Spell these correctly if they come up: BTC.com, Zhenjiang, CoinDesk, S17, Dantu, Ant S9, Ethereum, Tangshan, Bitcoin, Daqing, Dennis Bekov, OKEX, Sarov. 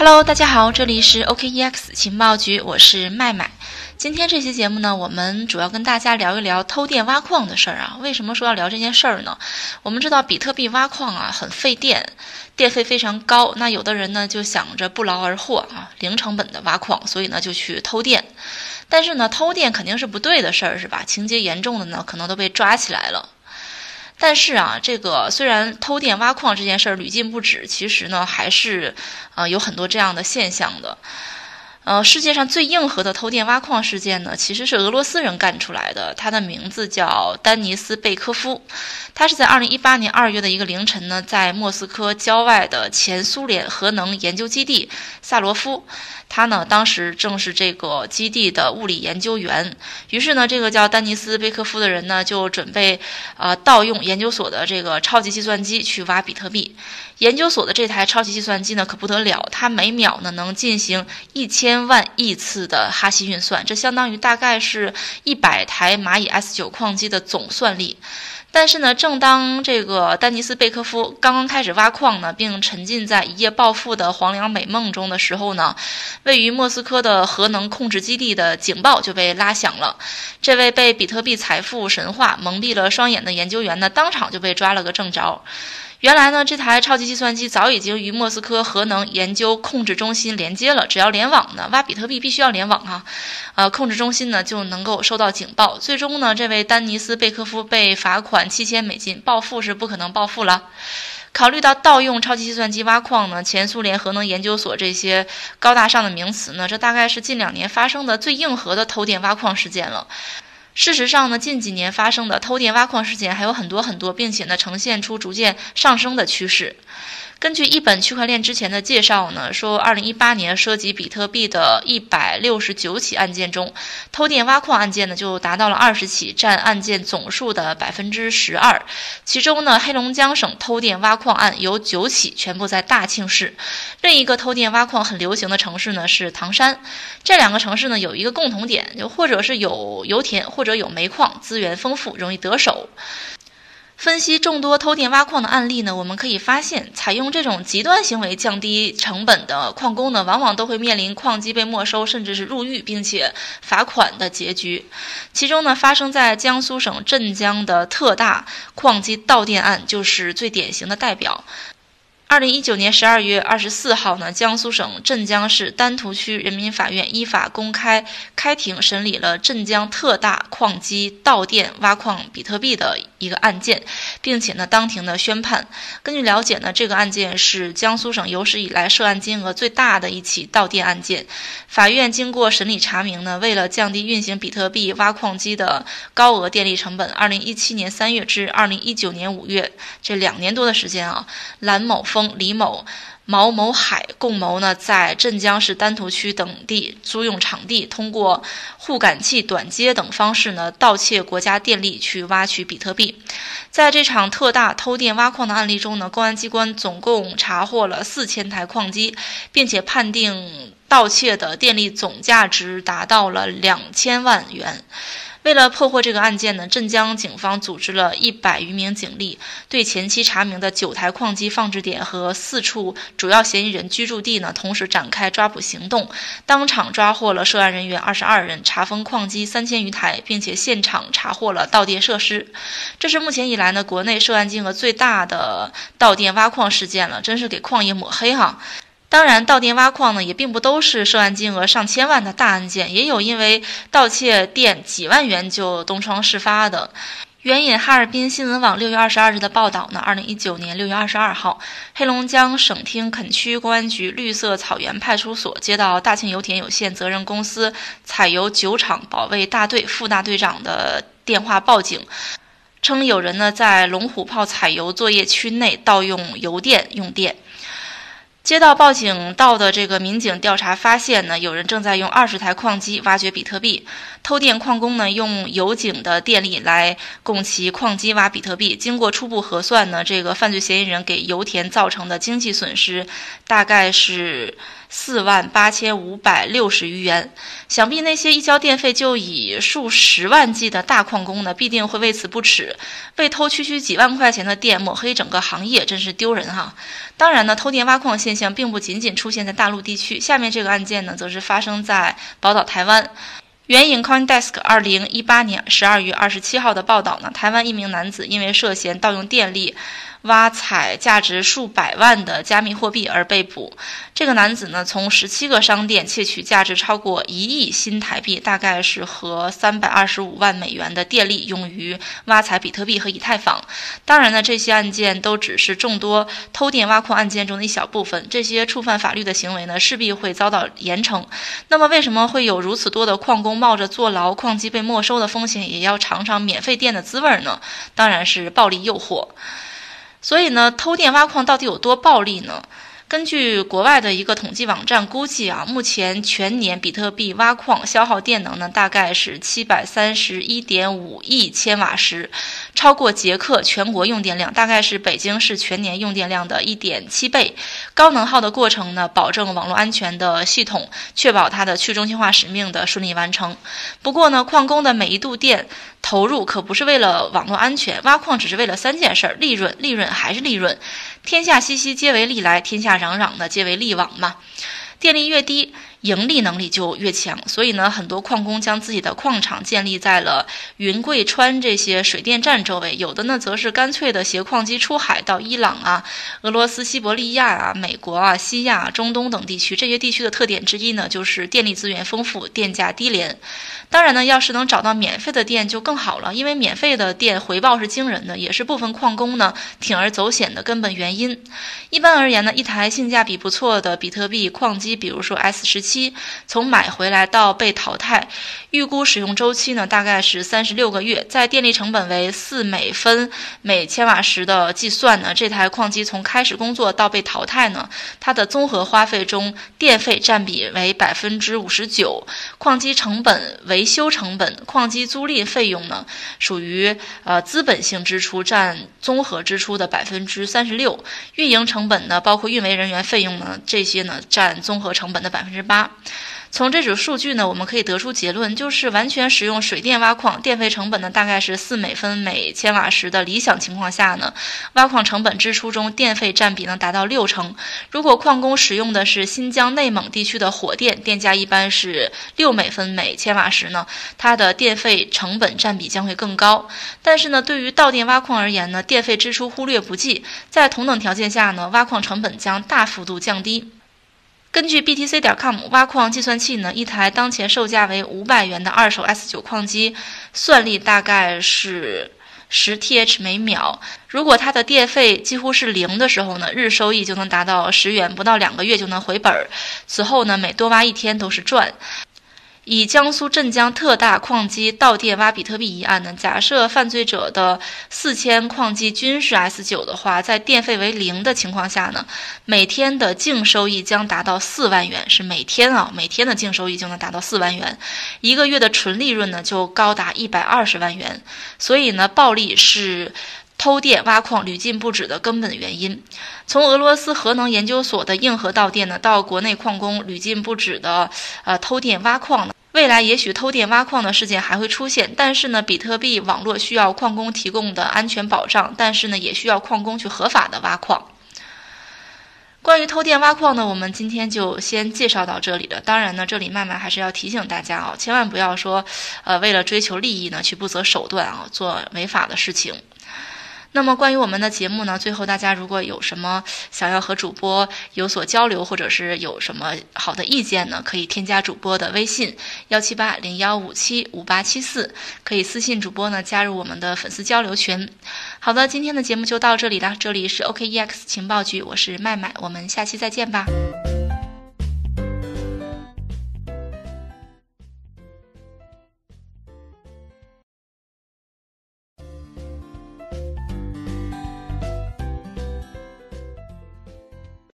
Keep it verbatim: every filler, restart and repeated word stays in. Hello， 大家好，这里是 O K E X 情报局，我是麦麦。今天这期节目呢，我们主要跟大家聊一聊偷电挖矿的事儿啊。为什么说要聊这件事儿呢？我们知道比特币挖矿啊很费电，电费非常高。那有的人呢就想着不劳而获啊，零成本的挖矿，所以呢就去偷电。但是呢，偷电肯定是不对的事儿，是吧？情节严重的呢，可能都被抓起来了。但是啊，这个虽然偷电挖矿这件事儿屡禁不止，其实呢还是呃有很多这样的现象的。呃，世界上最硬核的偷电挖矿事件呢，其实是俄罗斯人干出来的，他的名字叫丹尼斯·贝科夫。他是在二零一八年二月的一个凌晨呢，在莫斯科郊外的前苏联核能研究基地萨罗夫，他呢当时正是这个基地的物理研究员。于是呢，这个叫丹尼斯·贝科夫的人呢，就准备呃盗用研究所的这个超级计算机去挖比特币。研究所的这台超级计算机呢，可不得了，它每秒呢能进行一千万亿次的哈希运算，这相当于大概是一百台蚂蚁 S 九 矿机的总算力。但是呢，正当这个丹尼斯·贝科夫刚刚开始挖矿呢，并沉浸在一夜暴富的黄粱美梦中的时候呢，位于莫斯科的核能控制基地的警报就被拉响了。这位被比特币财富神话蒙蔽了双眼的研究员呢，当场就被抓了个正着。原来呢，这台超级计算机早已经与莫斯科核能研究控制中心连接了，只要联网呢，挖比特币必须要联网啊，呃，控制中心呢就能够收到警报。最终呢，这位丹尼斯·贝科夫被罚款七千美金，暴富是不可能暴富了。考虑到盗用超级计算机挖矿呢，前苏联核能研究所这些高大上的名词呢，这大概是近两年发生的最硬核的偷电挖矿事件了。事实上呢，近几年发生的偷电挖矿事件还有很多很多，并且呢呈现出逐渐上升的趋势。根据一本区块链之前的介绍呢，说二零一八年涉及比特币的一百六十九起案件中，偷电挖矿案件呢就达到了二十起，占案件总数的 百分之十二。 其中呢，黑龙江省偷电挖矿案有九起，全部在大庆市。另一个偷电挖矿很流行的城市呢是唐山。这两个城市呢有一个共同点，就或者是有油田或者有煤矿，资源丰富，容易得手。分析众多偷电挖矿的案例呢，我们可以发现，采用这种极端行为降低成本的矿工呢，往往都会面临矿机被没收，甚至是入狱并且罚款的结局。其中呢，发生在江苏省镇江的特大矿机盗电案就是最典型的代表。二零一九年十二月二十四号呢，江苏省镇江市丹徒区人民法院依法公开开庭审理了镇江特大矿机盗电挖矿比特币的一个案件，并且呢，当庭呢宣判。根据了解呢，这个案件是江苏省有史以来涉案金额最大的一起盗电案件。法院经过审理查明呢，为了降低运行比特币挖矿机的高额电力成本，二零一七年三月至二零一九年五月这两年多的时间啊，蓝某分李某、毛某海共谋呢，在镇江市丹徒区等地租用场地，通过互感器、短接等方式呢，盗窃国家电力去挖取比特币。在这场特大偷电挖矿的案例中呢，公安机关总共查获了四千台矿机，并且判定盗窃的电力总价值达到了两千万元。为了破获这个案件呢，镇江警方组织了一百余名警力，对前期查明的九台矿机放置点和四处主要嫌疑人居住地呢，同时展开抓捕行动，当场抓获了涉案人员二十二人，查封矿机三千余台，并且现场查获了盗电设施。这是目前以来呢，国内涉案金额最大的盗电挖矿事件了，真是给矿业抹黑哈。当然，盗电挖矿呢也并不都是涉案金额上千万的大案件，也有因为盗窃电几万元就东窗事发的。援引哈尔滨新闻网六月二十二日的报道呢，二零一九年六月二十二号，黑龙江省厅垦区公安局绿色草原派出所接到大庆油田有限责任公司采油酒厂保卫大队副大队长的电话报警，称有人呢在龙虎泡采油作业区内盗用油电用电。接到报警到的这个民警调查发现呢，有人正在用二十台矿机挖掘比特币，偷电矿工呢用油井的电力来供其矿机挖比特币。经过初步核算呢，这个犯罪嫌疑人给油田造成的经济损失大概是四万八千五百六十余元。想必那些一交电费就以数十万计的大矿工呢，必定会为此不耻。被偷区区几万块钱的电，抹黑整个行业，真是丢人哈！当然呢，偷电挖矿现象并不仅仅出现在大陆地区，下面这个案件呢，则是发生在宝岛台湾。援引 CoinDesk 二零一八年十二月二十七号的报道呢，台湾一名男子因为涉嫌盗用电力挖采价值数百万的加密货币而被捕。这个男子呢，从十七个商店窃取价值超过一亿新台币，大概是合三百二十五万美元的电力，用于挖采比特币和以太坊。当然呢，这些案件都只是众多偷电挖矿案件中的一小部分，这些触犯法律的行为呢，势必会遭到严惩。那么为什么会有如此多的矿工冒着坐牢、矿机被没收的风险，也要尝尝免费电的滋味呢？当然是暴力诱惑。所以呢，偷电挖矿到底有多暴力呢？根据国外的一个统计网站估计啊，目前全年比特币挖矿消耗电能呢，大概是 七百三十一点五亿千瓦时，超过捷克全国用电量，大概是北京市全年用电量的 一点七倍。高能耗的过程呢，保证网络安全的系统，确保它的去中心化使命的顺利完成。不过呢，矿工的每一度电投入可不是为了网络安全，挖矿只是为了三件事：利润、利润还是利润。天下熙熙皆为利来，天下攘攘的皆为利往嘛。电力越低，盈利能力就越强，所以呢，很多矿工将自己的矿场建立在了云贵川这些水电站周围，有的呢，则是干脆的携矿机出海到伊朗啊、俄罗斯、西伯利亚啊、美国啊、西亚、中东等地区。这些地区的特点之一呢，就是电力资源丰富，电价低廉。当然呢，要是能找到免费的电就更好了，因为免费的电回报是惊人的，也是部分矿工呢铤而走险的根本原因。一般而言呢，一台性价比不错的比特币矿机，比如说 S 十七， 从买回来到被淘汰，预估使用周期呢大概是三十六个月，在电力成本为四美分每千瓦时的计算呢，这台矿机从开始工作到被淘汰呢，它的综合花费中电费占比为 百分之五十九， 矿机成本、维修成本、矿机租赁费用呢，属于呃资本性支出，占综合支出的 百分之三十六， 运营成本呢，包括运维人员费用呢，这些呢占综合成本的 百分之八。从这组数据呢，我们可以得出结论，就是完全使用水电挖矿，电费成本呢大概是四美分每千瓦时的理想情况下呢，挖矿成本支出中电费占比能达到六成。如果矿工使用的是新疆、内蒙地区的火电，电价一般是六美分每千瓦时呢，它的电费成本占比将会更高。但是呢，对于盗电挖矿而言呢，电费支出忽略不计，在同等条件下呢，挖矿成本将大幅度降低。根据 B T C 点 com 挖矿计算器呢，一台当前售价为五百元的二手 S 九 矿机，算力大概是十 T H 每秒。如果它的电费几乎是零的时候呢，日收益就能达到十元，不到两个月就能回本。此后呢，每多挖一天都是赚。以江苏镇江特大矿机盗电挖比特币一案呢，假设犯罪者的四千矿机均是 S 九 的话，在电费为零的情况下呢，每天的净收益将达到四万元，是每天啊，每天的净收益就能达到四万元，一个月的纯利润呢就高达一百二十万元。所以呢，暴利是偷电挖矿屡禁不止的根本原因。从俄罗斯核能研究所的硬核盗电呢，到国内矿工屡禁不止的呃偷电挖矿呢，未来也许偷电挖矿的事件还会出现，但是呢，比特币网络需要矿工提供的安全保障，但是呢，也需要矿工去合法的挖矿。关于偷电挖矿呢，我们今天就先介绍到这里了。当然呢，这里麦麦还是要提醒大家啊、哦，千万不要说，呃，为了追求利益呢，去不择手段啊、哦，做违法的事情。那么关于我们的节目呢，最后大家如果有什么想要和主播有所交流，或者是有什么好的意见呢，可以添加主播的微信一七八零一五七五八七四，可以私信主播呢加入我们的粉丝交流群。好的，今天的节目就到这里了，这里是 O K E X 情报局，我是麦麦，我们下期再见吧。